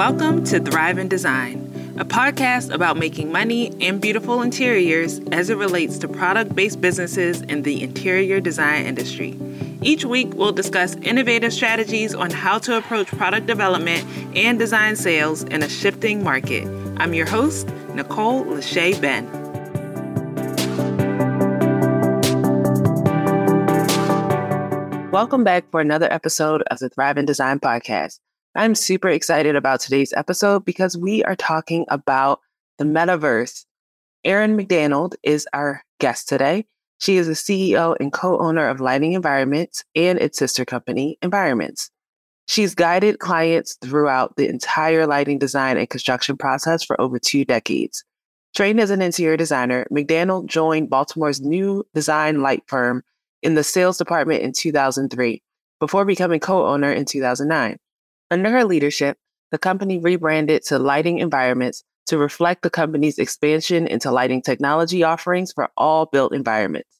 Welcome to Thrive in Design, a podcast about making money and beautiful interiors as it relates to product-based businesses in the interior design industry. Each week, we'll discuss innovative strategies on how to approach product development and design sales in a shifting market. I'm your host, Nicole Lachey-Ben. Welcome back for another episode of the Thrive in Design podcast. I'm super excited about today's episode because we are talking about the metaverse. Erin McDannald is our guest today. She is the CEO and co-owner of Lighting Environments and its sister company, Environments. She's guided clients throughout the entire lighting design and construction process for over 2 decades. Trained as an interior designer, McDannald joined Baltimore's new design light firm in the sales department in 2003, before becoming co-owner in 2009. Under her leadership, the company rebranded to Lighting Environments to reflect the company's expansion into lighting technology offerings for all built environments.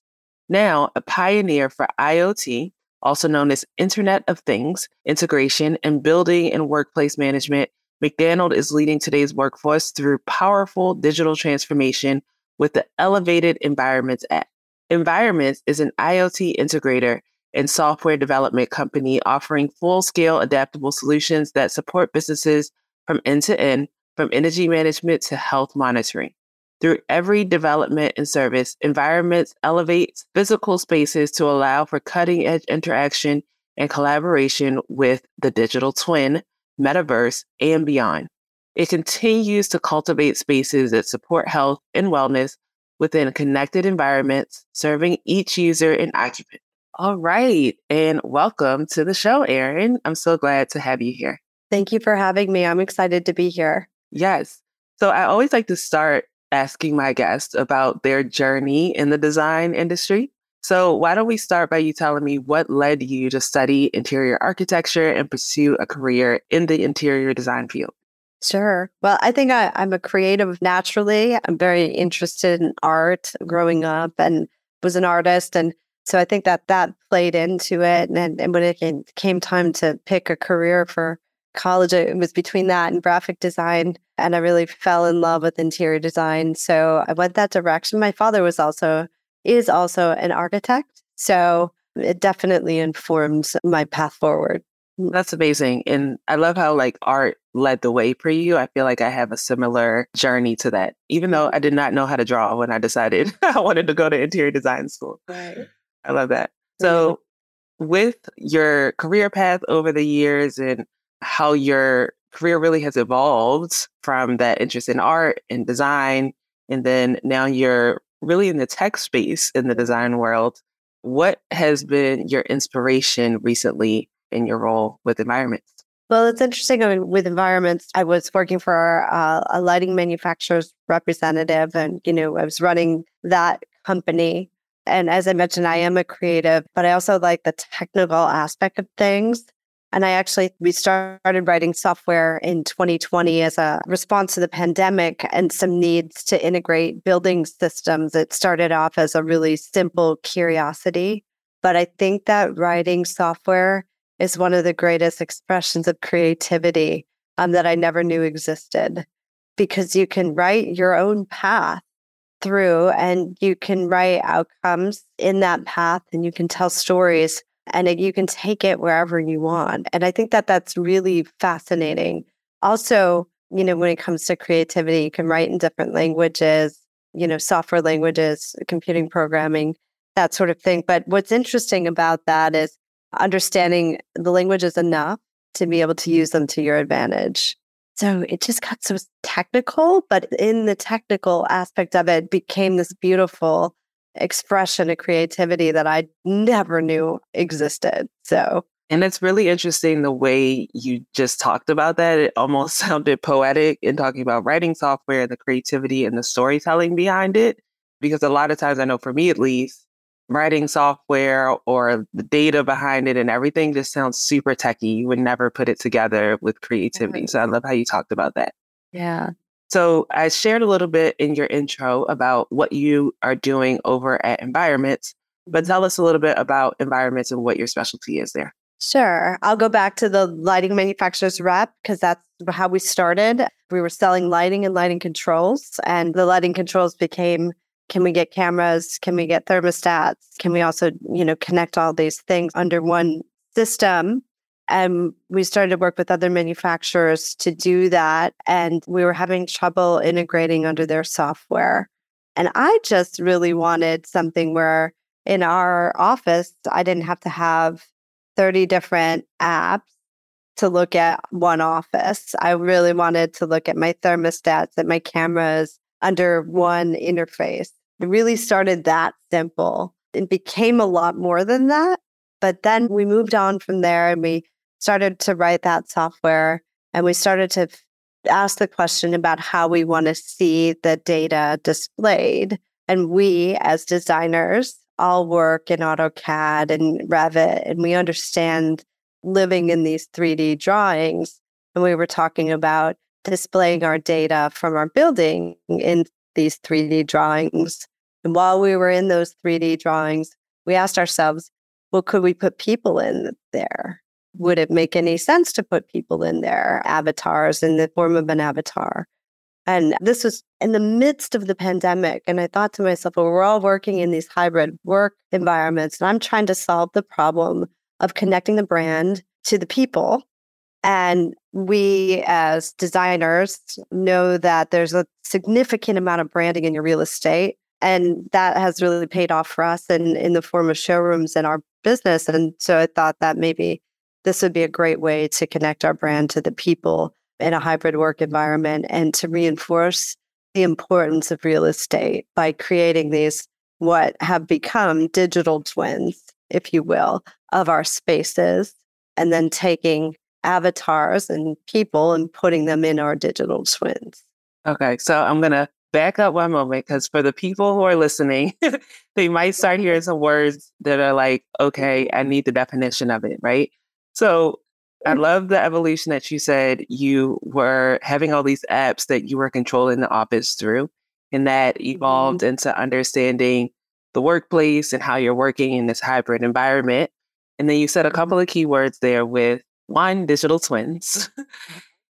Now a pioneer for IoT, also known as Internet of Things, integration and building and workplace management, McDannald is leading today's workforce through powerful digital transformation with the Elevated Environments Act. Environments is an IoT integrator and software development company offering full-scale adaptable solutions that support businesses from end to end, from energy management to health monitoring. Through every development and service, Environments elevates physical spaces to allow for cutting-edge interaction and collaboration with the digital twin, metaverse, and beyond. It continues to cultivate spaces that support health and wellness within connected environments, serving each user and occupant. All right, and welcome to the show, Erin. I'm so glad to have you here. Thank you for having me. I'm excited to be here. Yes. So I always like to start asking my guests about their journey in the design industry. So why don't we start by you telling me what led you to study interior architecture and pursue a career in the interior design field? Sure. Well, I think I'm a creative naturally. I'm very interested in art growing up and was an artist. And so I think that played into it. And when it came time to pick a career for college, it was between that and graphic design. And I really fell in love with interior design. So I went that direction. My father is also an architect. So it definitely informs my path forward. That's amazing. And I love how art led the way for you. I feel like I have a similar journey to that, even though I did not know how to draw when I decided I wanted to go to interior design school. Right. I love that. So with your career path over the years and how your career really has evolved from that interest in art and design, and then now you're really in the tech space in the design world, what has been your inspiration recently in your role with Environments? Well, it's interesting. I mean, with Environments, I was working for a lighting manufacturer's representative, and I was running that company. And as I mentioned, I am a creative, but I also like the technical aspect of things. And we started writing software in 2020 as a response to the pandemic and some needs to integrate building systems. It started off as a really simple curiosity, but I think that writing software is one of the greatest expressions of creativity that I never knew existed, because you can write your own path through and you can write outcomes in that path and you can tell stories and you can take it wherever you want. And I think that that's really fascinating. Also, when it comes to creativity, you can write in different languages, software languages, computing programming, that sort of thing. But what's interesting about that is understanding the language is enough to be able to use them to your advantage. So it just got so technical, but in the technical aspect of it became this beautiful expression of creativity that I never knew existed. And it's really interesting the way you just talked about that. It almost sounded poetic in talking about writing software, the creativity and the storytelling behind it. Because a lot of times, I know for me at least, writing software or the data behind it and everything just sounds super techy. You would never put it together with creativity. So I love how you talked about that. Yeah. So I shared a little bit in your intro about what you are doing over at Environments, but tell us a little bit about Environments and what your specialty is there. Sure. I'll go back to the lighting manufacturer's rep because that's how we started. We were selling lighting and lighting controls, and the lighting controls became, can we get cameras? Can we get thermostats? Can we also, connect all these things under one system? And we started to work with other manufacturers to do that. And we were having trouble integrating under their software. And I just really wanted something where in our office, I didn't have to have 30 different apps to look at one office. I really wanted to look at my thermostats and my cameras under one interface. It really started that simple. It became a lot more than that. But then we moved on from there and we started to write that software, and we started to ask the question about how we want to see the data displayed. And we, as designers, all work in AutoCAD and Revit, and we understand living in these 3D drawings. And we were talking about displaying our data from our building in these 3D drawings. And while we were in those 3D drawings, we asked ourselves, well, could we put people in there? Would it make any sense to put people in there, avatars in the form of an avatar? And this was in the midst of the pandemic. And I thought to myself, well, we're all working in these hybrid work environments, and I'm trying to solve the problem of connecting the brand to the people. And we as designers know that there's a significant amount of branding in your real estate. And that has really paid off for us in the form of showrooms in our business. And so I thought that maybe this would be a great way to connect our brand to the people in a hybrid work environment and to reinforce the importance of real estate by creating these what have become digital twins, if you will, of our spaces, and then taking avatars and people and putting them in our digital twins. Okay, so I'm going to back up one moment, because for the people who are listening, they might start hearing some words that are like, okay, I need the definition of it, right? So I love the evolution that you said you were having all these apps that you were controlling the office through, and that evolved into understanding the workplace and how you're working in this hybrid environment. And then you said a couple of keywords there with one, digital twins,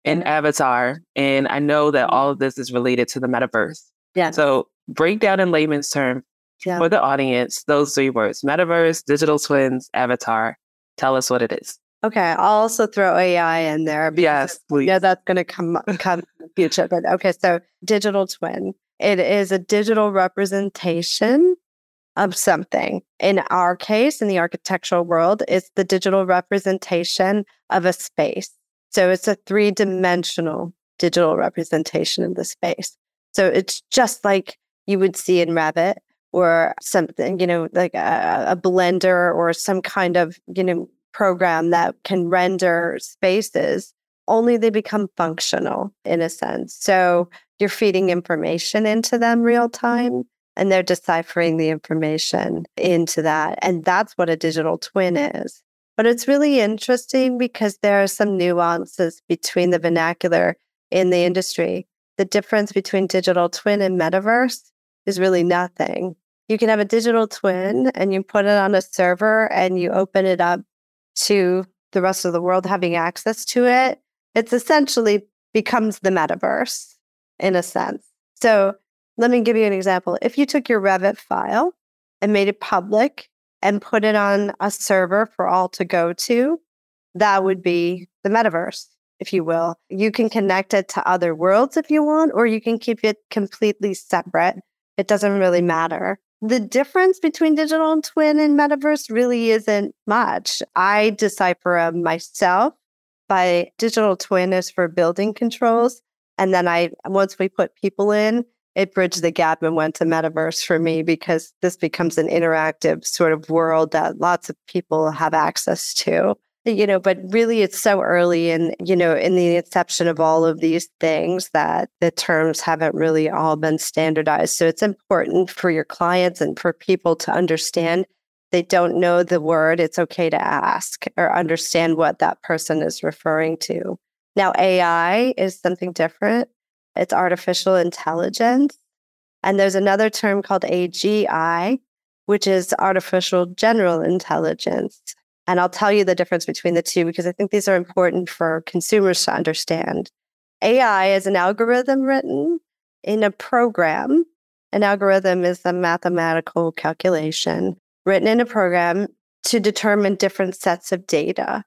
an avatar. And I know that all of this is related to the metaverse. Yeah. So break down in layman's terms for the audience, those three words: metaverse, digital twins, avatar. Tell us what it is. Okay. I'll also throw AI in there. Yes, please. Yeah, that's going to come in the future. But okay. So digital twin, it is a digital representation of something. In our case, in the architectural world, it's the digital representation of a space. So it's a three-dimensional digital representation of the space. So it's just like you would see in Revit or something, like a Blender or some kind of, program that can render spaces, only they become functional in a sense. So you're feeding information into them real time, and they're deciphering the information into that. And that's what a digital twin is. But it's really interesting because there are some nuances between the vernacular in the industry. The difference between digital twin and metaverse is really nothing. You can have a digital twin and you put it on a server and you open it up to the rest of the world having access to it. It's essentially becomes the metaverse in a sense. So let me give you an example. If you took your Revit file and made it public and put it on a server for all to go to, that would be the metaverse, if you will. You can connect it to other worlds if you want, or you can keep it completely separate. It doesn't really matter. The difference between digital twin and metaverse really isn't much. I decipher them myself by digital twin is for building controls. And then once we put people in, it bridged the gap and went to metaverse for me, because this becomes an interactive sort of world that lots of people have access to, but really it's so early in, in the inception of all of these things that the terms haven't really all been standardized. So it's important for your clients and for people to understand they don't know the word. It's okay to ask or understand what that person is referring to. Now, AI is something different. It's artificial intelligence. And there's another term called AGI, which is artificial general intelligence. And I'll tell you the difference between the two, because I think these are important for consumers to understand. AI is an algorithm written in a program. An algorithm is a mathematical calculation written in a program to determine different sets of data.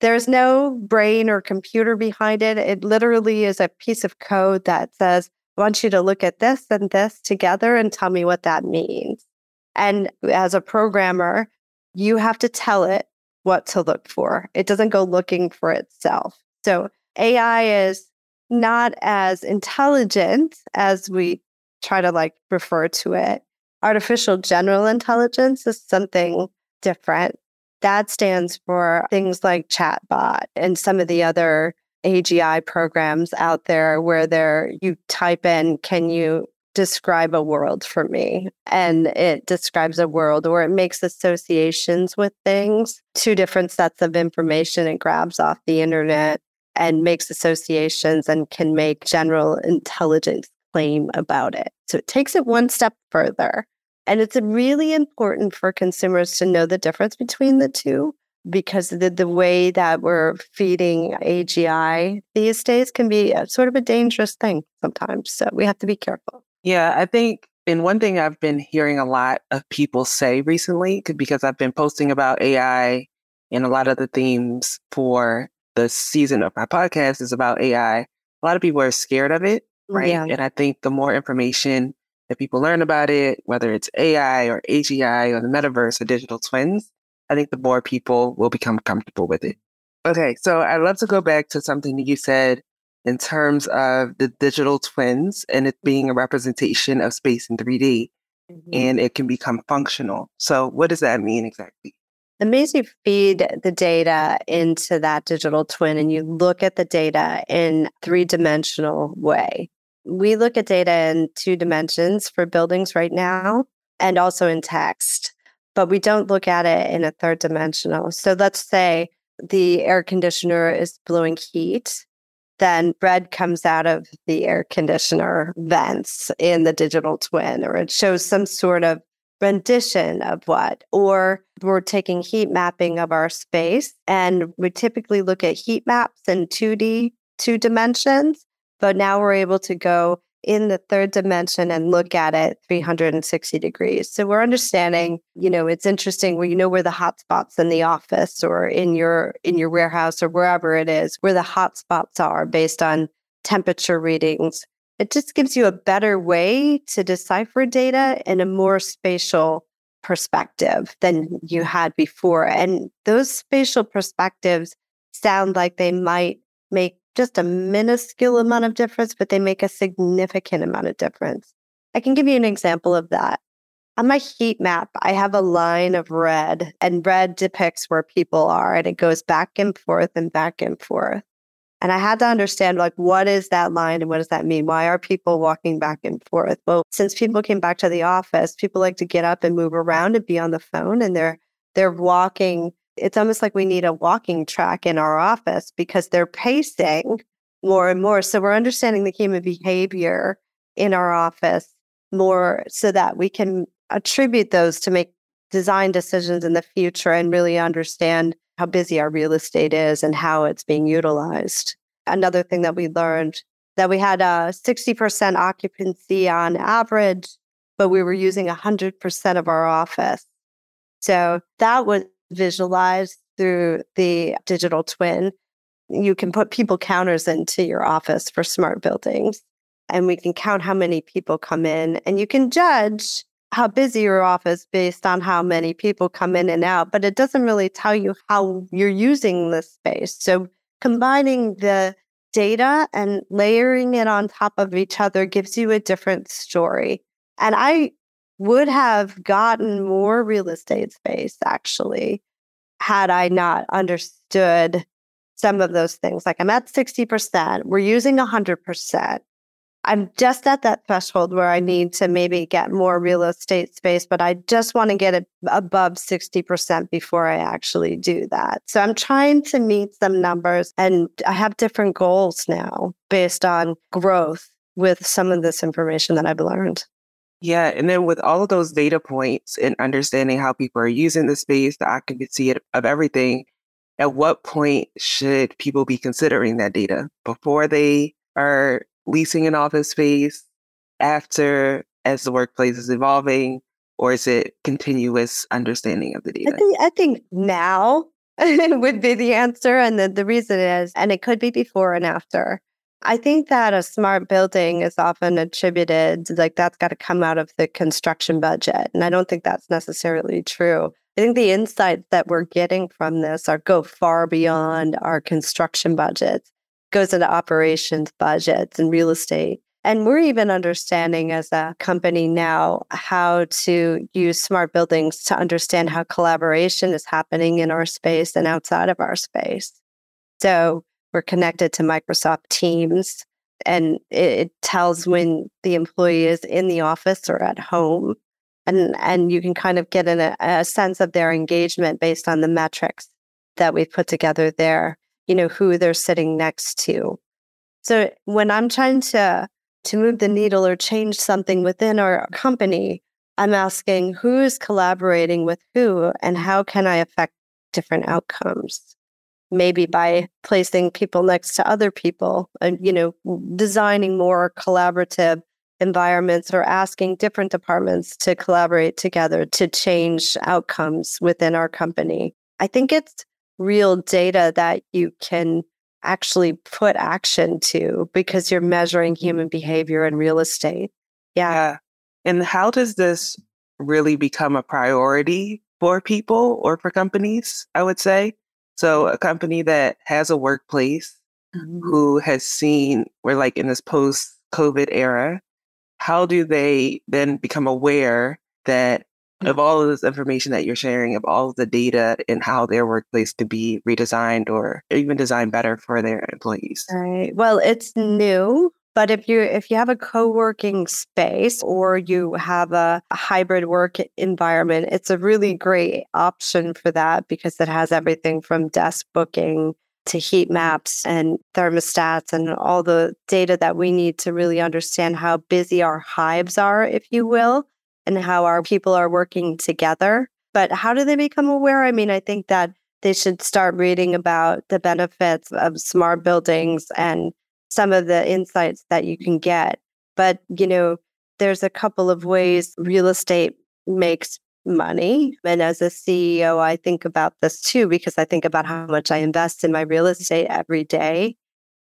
There's no brain or computer behind it. It literally is a piece of code that says, I want you to look at this and this together and tell me what that means. And as a programmer, you have to tell it what to look for. It doesn't go looking for itself. So AI is not as intelligent as we try to refer to it. Artificial general intelligence is something different. That stands for things like chatbot and some of the other AGI programs out there where you type in, can you describe a world for me? And it describes a world, or it makes associations with things, two different sets of information it grabs off the internet and makes associations and can make general intelligence claim about it. So it takes it one step further. And it's really important for consumers to know the difference between the two, because the way that we're feeding AGI these days can be sort of a dangerous thing sometimes. So we have to be careful. Yeah, I think, and one thing I've been hearing a lot of people say recently, because I've been posting about AI and a lot of the themes for the season of my podcast is about AI. A lot of people are scared of it, right? Yeah. And I think the more information that people learn about it, whether it's AI or AGI or the metaverse or digital twins, I think the more people will become comfortable with it. Okay, so I'd love to go back to something that you said in terms of the digital twins and it being a representation of space in 3D, mm-hmm. and it can become functional. So what does that mean exactly? It means you feed the data into that digital twin and you look at the data in three-dimensional way. We look at data in two dimensions for buildings right now and also in text, but we don't look at it in a third dimensional. So let's say the air conditioner is blowing heat, then red comes out of the air conditioner vents in the digital twin, or it shows some sort of rendition of what, or we're taking heat mapping of our space. And we typically look at heat maps in 2D, two dimensions. But now we're able to go in the third dimension and look at it 360 degrees. So we're understanding, it's interesting where where the hotspots in the office or in your warehouse or wherever it is, where the hotspots are based on temperature readings. It just gives you a better way to decipher data in a more spatial perspective than you had before. And those spatial perspectives sound like they might make just a minuscule amount of difference, but they make a significant amount of difference. I can give you an example of that. On my heat map, I have a line of red, and red depicts where people are, and it goes back and forth and back and forth. And I had to understand, what is that line and what does that mean? Why are people walking back and forth? Well, since people came back to the office, people like to get up and move around and be on the phone, and they're walking. It's almost like we need a walking track in our office because they're pacing more and more. So we're understanding the human behavior in our office more so that we can attribute those to make design decisions in the future and really understand how busy our real estate is and how it's being utilized. Another thing that we learned that we had a 60% occupancy on average, but we were using 100% of our office. So that was visualized through the digital twin. You can put people counters into your office for smart buildings, and we can count how many people come in, and you can judge how busy your office based on how many people come in and out, but it doesn't really tell you how you're using this space. So combining the data and layering it on top of each other gives you a different story. And I would have gotten more real estate space, actually, had I not understood some of those things. I'm at 60%, we're using 100%. I'm just at that threshold where I need to maybe get more real estate space, but I just want to get it above 60% before I actually do that. So I'm trying to meet some numbers, and I have different goals now based on growth with some of this information that I've learned. Yeah, and then with all of those data points and understanding how people are using the space, the occupancy of everything, at what point should people be considering that data? Before they are leasing an office space, after, as the workplace is evolving, or is it continuous understanding of the data? I think now would be the answer. And the reason is, and it could be before and after. I think that a smart building is often attributed to, like, that's got to come out of the construction budget. And I don't think that's necessarily true. I think the insights that we're getting from this go far beyond our construction budgets, goes into operations budgets and real estate. And we're even understanding as a company now how to use smart buildings to understand how collaboration is happening in our space and outside of our space. So we're connected to Microsoft Teams, and it tells when the employee is in the office or at home. And you can kind of get a sense of their engagement based on the metrics that we've put together there, you know, who they're sitting next to. So when I'm trying to move the needle or change something within our company, I'm asking who is collaborating with who and how can I affect different outcomes? Maybe by placing people next to other people and, you know, designing more collaborative environments or asking different departments to collaborate together to change outcomes within our company. I think it's real data that you can actually put action to because you're measuring human behavior in real estate. Yeah. And how does this really become a priority for people or for companies, I would say? So a company that has a workplace mm-hmm. who has seen, we're like in this post-COVID era, how do they then become aware that mm-hmm. of all of this information that you're sharing, of all of the data and how their workplace could be redesigned or even designed better for their employees? Right. Well, it's new, but if you have a co-working space or you have a hybrid work environment, it's a really great option for that because it has everything from desk booking to heat maps and thermostats and all the data that we need to really understand how busy our hives are, if you will, and how our people are working together. But how do they become aware? I mean, I think that they should start reading about the benefits of smart buildings and some of the insights that you can get. But, you know, there's a couple of ways real estate makes money. And as a CEO, I think about this too, because I think about how much I invest in my real estate every day.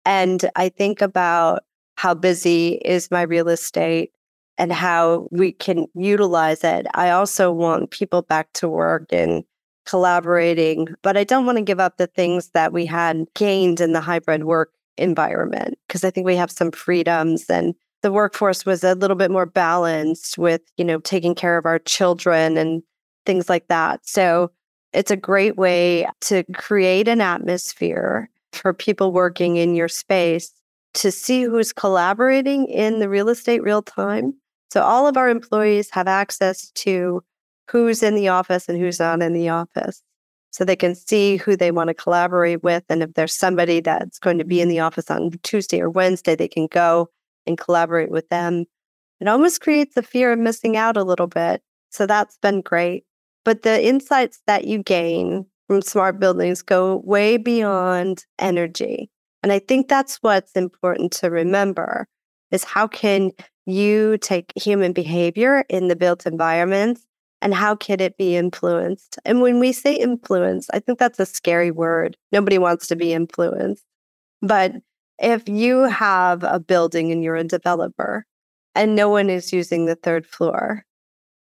And I think about how busy is my real estate and how we can utilize it. I also want people back to work and collaborating, but I don't want to give up the things that we had gained in the hybrid work environment, because I think we have some freedoms and the workforce was a little bit more balanced with, you know, taking care of our children and things like that. So it's a great way to create an atmosphere for people working in your space to see who's collaborating in the real estate real time. So all of our employees have access to who's in the office and who's not in the office. So they can see who they want to collaborate with. And if there's somebody that's going to be in the office on Tuesday or Wednesday, they can go and collaborate with them. It almost creates the fear of missing out a little bit. So that's been great. But the insights that you gain from smart buildings go way beyond energy. And I think that's what's important to remember is how can you take human behavior in the built environments and how can it be influenced? And when we say influence, I think that's a scary word. Nobody wants to be influenced. But if you have a building and you're a developer and no one is using the third floor,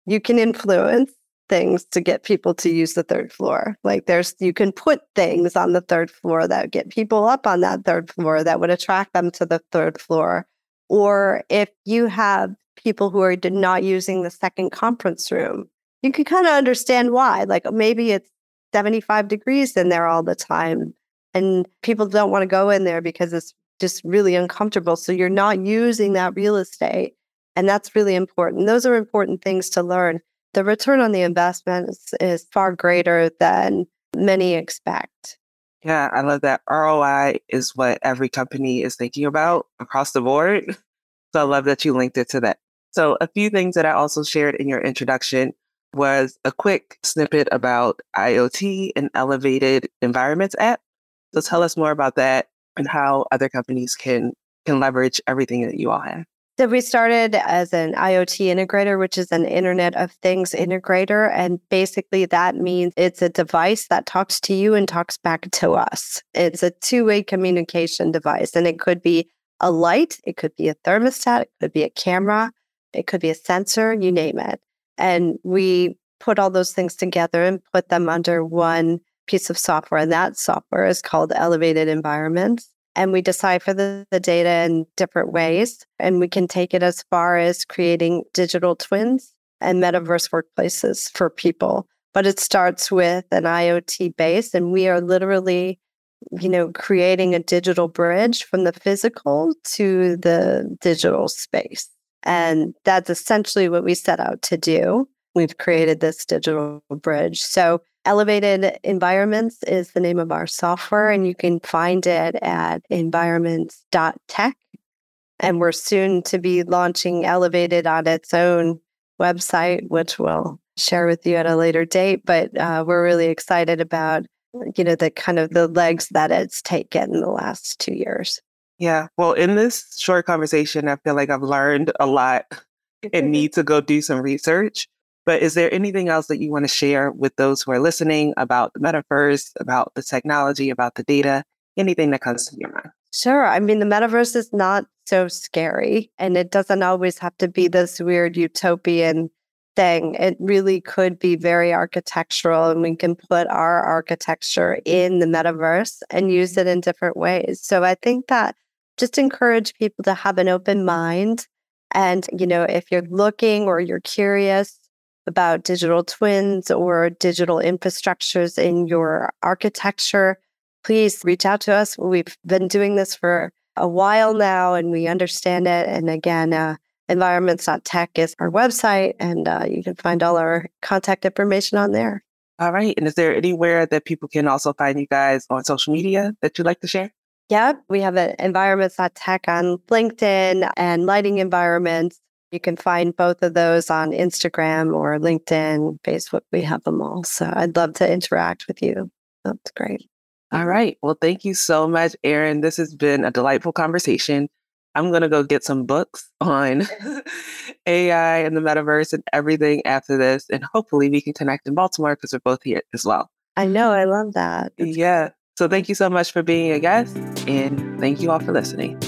you can influence things to get people to use the third floor. Like you can put things on the third floor that get people up on that third floor that would attract them to the third floor. Or if you have people who are not using the second conference room, you can kind of understand why. Like maybe it's 75 degrees in there all the time and people don't want to go in there because it's just really uncomfortable. So you're not using that real estate. And that's really important. Those are important things to learn. The return on the investment is far greater than many expect. Yeah, I love that. ROI is what every company is thinking about across the board. So I love that you linked it to that So a few things that I also shared in your introduction was a quick snippet about IoT and Elevated Environments app. So tell us more about that and how other companies can leverage everything that you all have. So we started as an IoT integrator, which is an Internet of Things integrator. And basically that means it's a device that talks to you and talks back to us. It's a two-way communication device. And it could be a light, it could be a thermostat, it could be a camera, it could be a sensor, you name it. And we put all those things together and put them under one piece of software. And that software is called Elevated Environments. And we decipher the data in different ways. And we can take it as far as creating digital twins and metaverse workplaces for people. But it starts with an IoT base. And we are literally, creating a digital bridge from the physical to the digital space. And that's essentially what we set out to do. We've created this digital bridge. So Elevated Environments is the name of our software, and you can find it at environments.tech. And we're soon to be launching Elevated on its own website, which we'll share with you at a later date. But we're really excited about, the kind of the legs that it's taken in the last 2 years. Yeah. Well, in this short conversation, I feel like I've learned a lot and need to go do some research. But is there anything else that you want to share with those who are listening about the metaverse, about the technology, about the data, anything that comes to your mind? Sure. The metaverse is not so scary, and it doesn't always have to be this weird utopian thing. It really could be very architectural, and we can put our architecture in the metaverse and use it in different ways. So I think that just encourage people to have an open mind. And, if you're looking or you're curious about digital twins or digital infrastructures in your architecture, please reach out to us. We've been doing this for a while now, and we understand it. And again, environments.tech is our website, and you can find all our contact information on there. All right. And is there anywhere that people can also find you guys on social media that you'd like to share? Yeah, we have an environments.tech on LinkedIn and Lighting Environments. You can find both of those on Instagram or LinkedIn, Facebook. We have them all. So I'd love to interact with you. That's great. All right. Well, thank you so much, Erin. This has been a delightful conversation. I'm going to go get some books on AI and the metaverse and everything after this. And hopefully we can connect in Baltimore because we're both here as well. I know. I love that. Yeah. So thank you so much for being a guest, and thank you all for listening.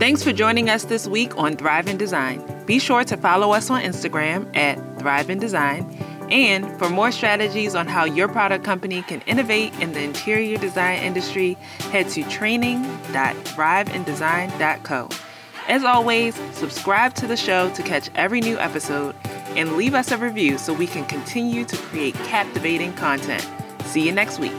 Thanks for joining us this week on Thrive in Design. Be sure to follow us on Instagram at Thrive in Design, and for more strategies on how your product company can innovate in the interior design industry, head to training.thriveindesign.co. As always, subscribe to the show to catch every new episode, and leave us a review so we can continue to create captivating content. See you next week.